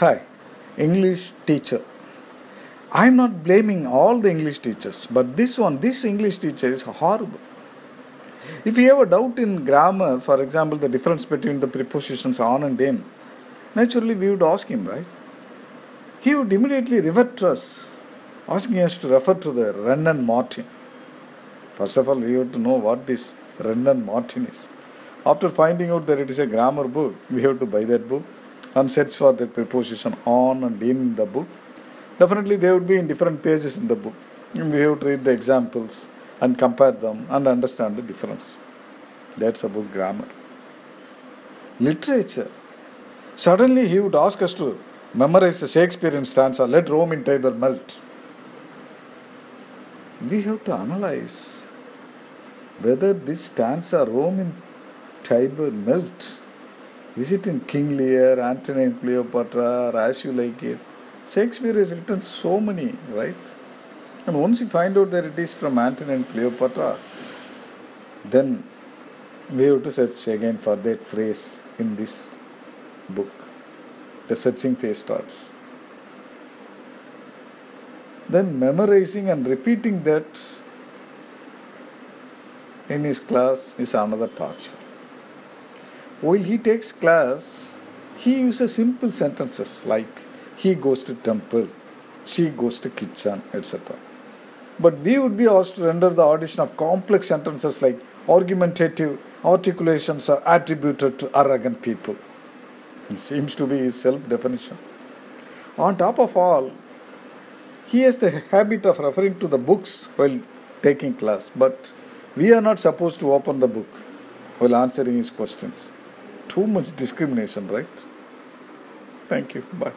Hi, English teacher. I am not blaming all the English teachers, but this English teacher is horrible. If you have a doubt in grammar, for example, the difference between the prepositions on and in, naturally we would ask him, right? He would immediately revert to us, asking us to refer to the Wren and Martin. First of all, we have to know what this Wren and Martin is. After finding out that it is a grammar book, we have to buy that book and search for the preposition on and in the book. Definitely they would be in different pages in the book. We have to read the examples and compare them and understand the difference. That's about grammar. Literature. Suddenly he would ask us to memorize the Shakespearean stanza, "Let Rome in Tiber Melt." We have to analyze whether this stanza, "Rome in Tiber Melt," is it in King Lear, Antony and Cleopatra, or As You Like It? Shakespeare has written so many, right? And once you find out that it is from Antony and Cleopatra, then we have to search again for that phrase in this book. The searching phase starts. Then memorizing and repeating that in his class is another torture. While he takes class, he uses simple sentences like he goes to temple, she goes to kitchen, etc. But we would be asked to render the audition of complex sentences like argumentative articulations are attributed to arrogant people. It seems to be his self-definition. On top of all, he has the habit of referring to the books while taking class, but we are not supposed to open the book while answering his questions. Too much discrimination, right? Thank you. Bye.